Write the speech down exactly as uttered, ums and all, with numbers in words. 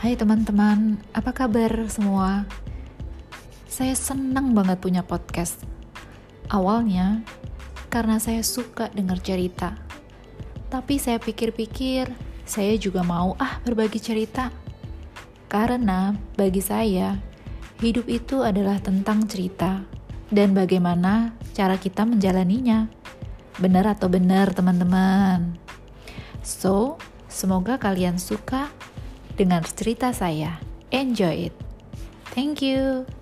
Hai teman-teman, apa kabar semua? Saya senang banget punya podcast. Awalnya karena saya suka dengar cerita. Tapi saya pikir-pikir, saya juga mau ah berbagi cerita. Karena bagi saya, hidup itu adalah tentang cerita dan bagaimana cara kita menjalaninya. Benar atau benar, teman-teman? So, semoga kalian suka dengan cerita saya. Enjoy it. Thank you.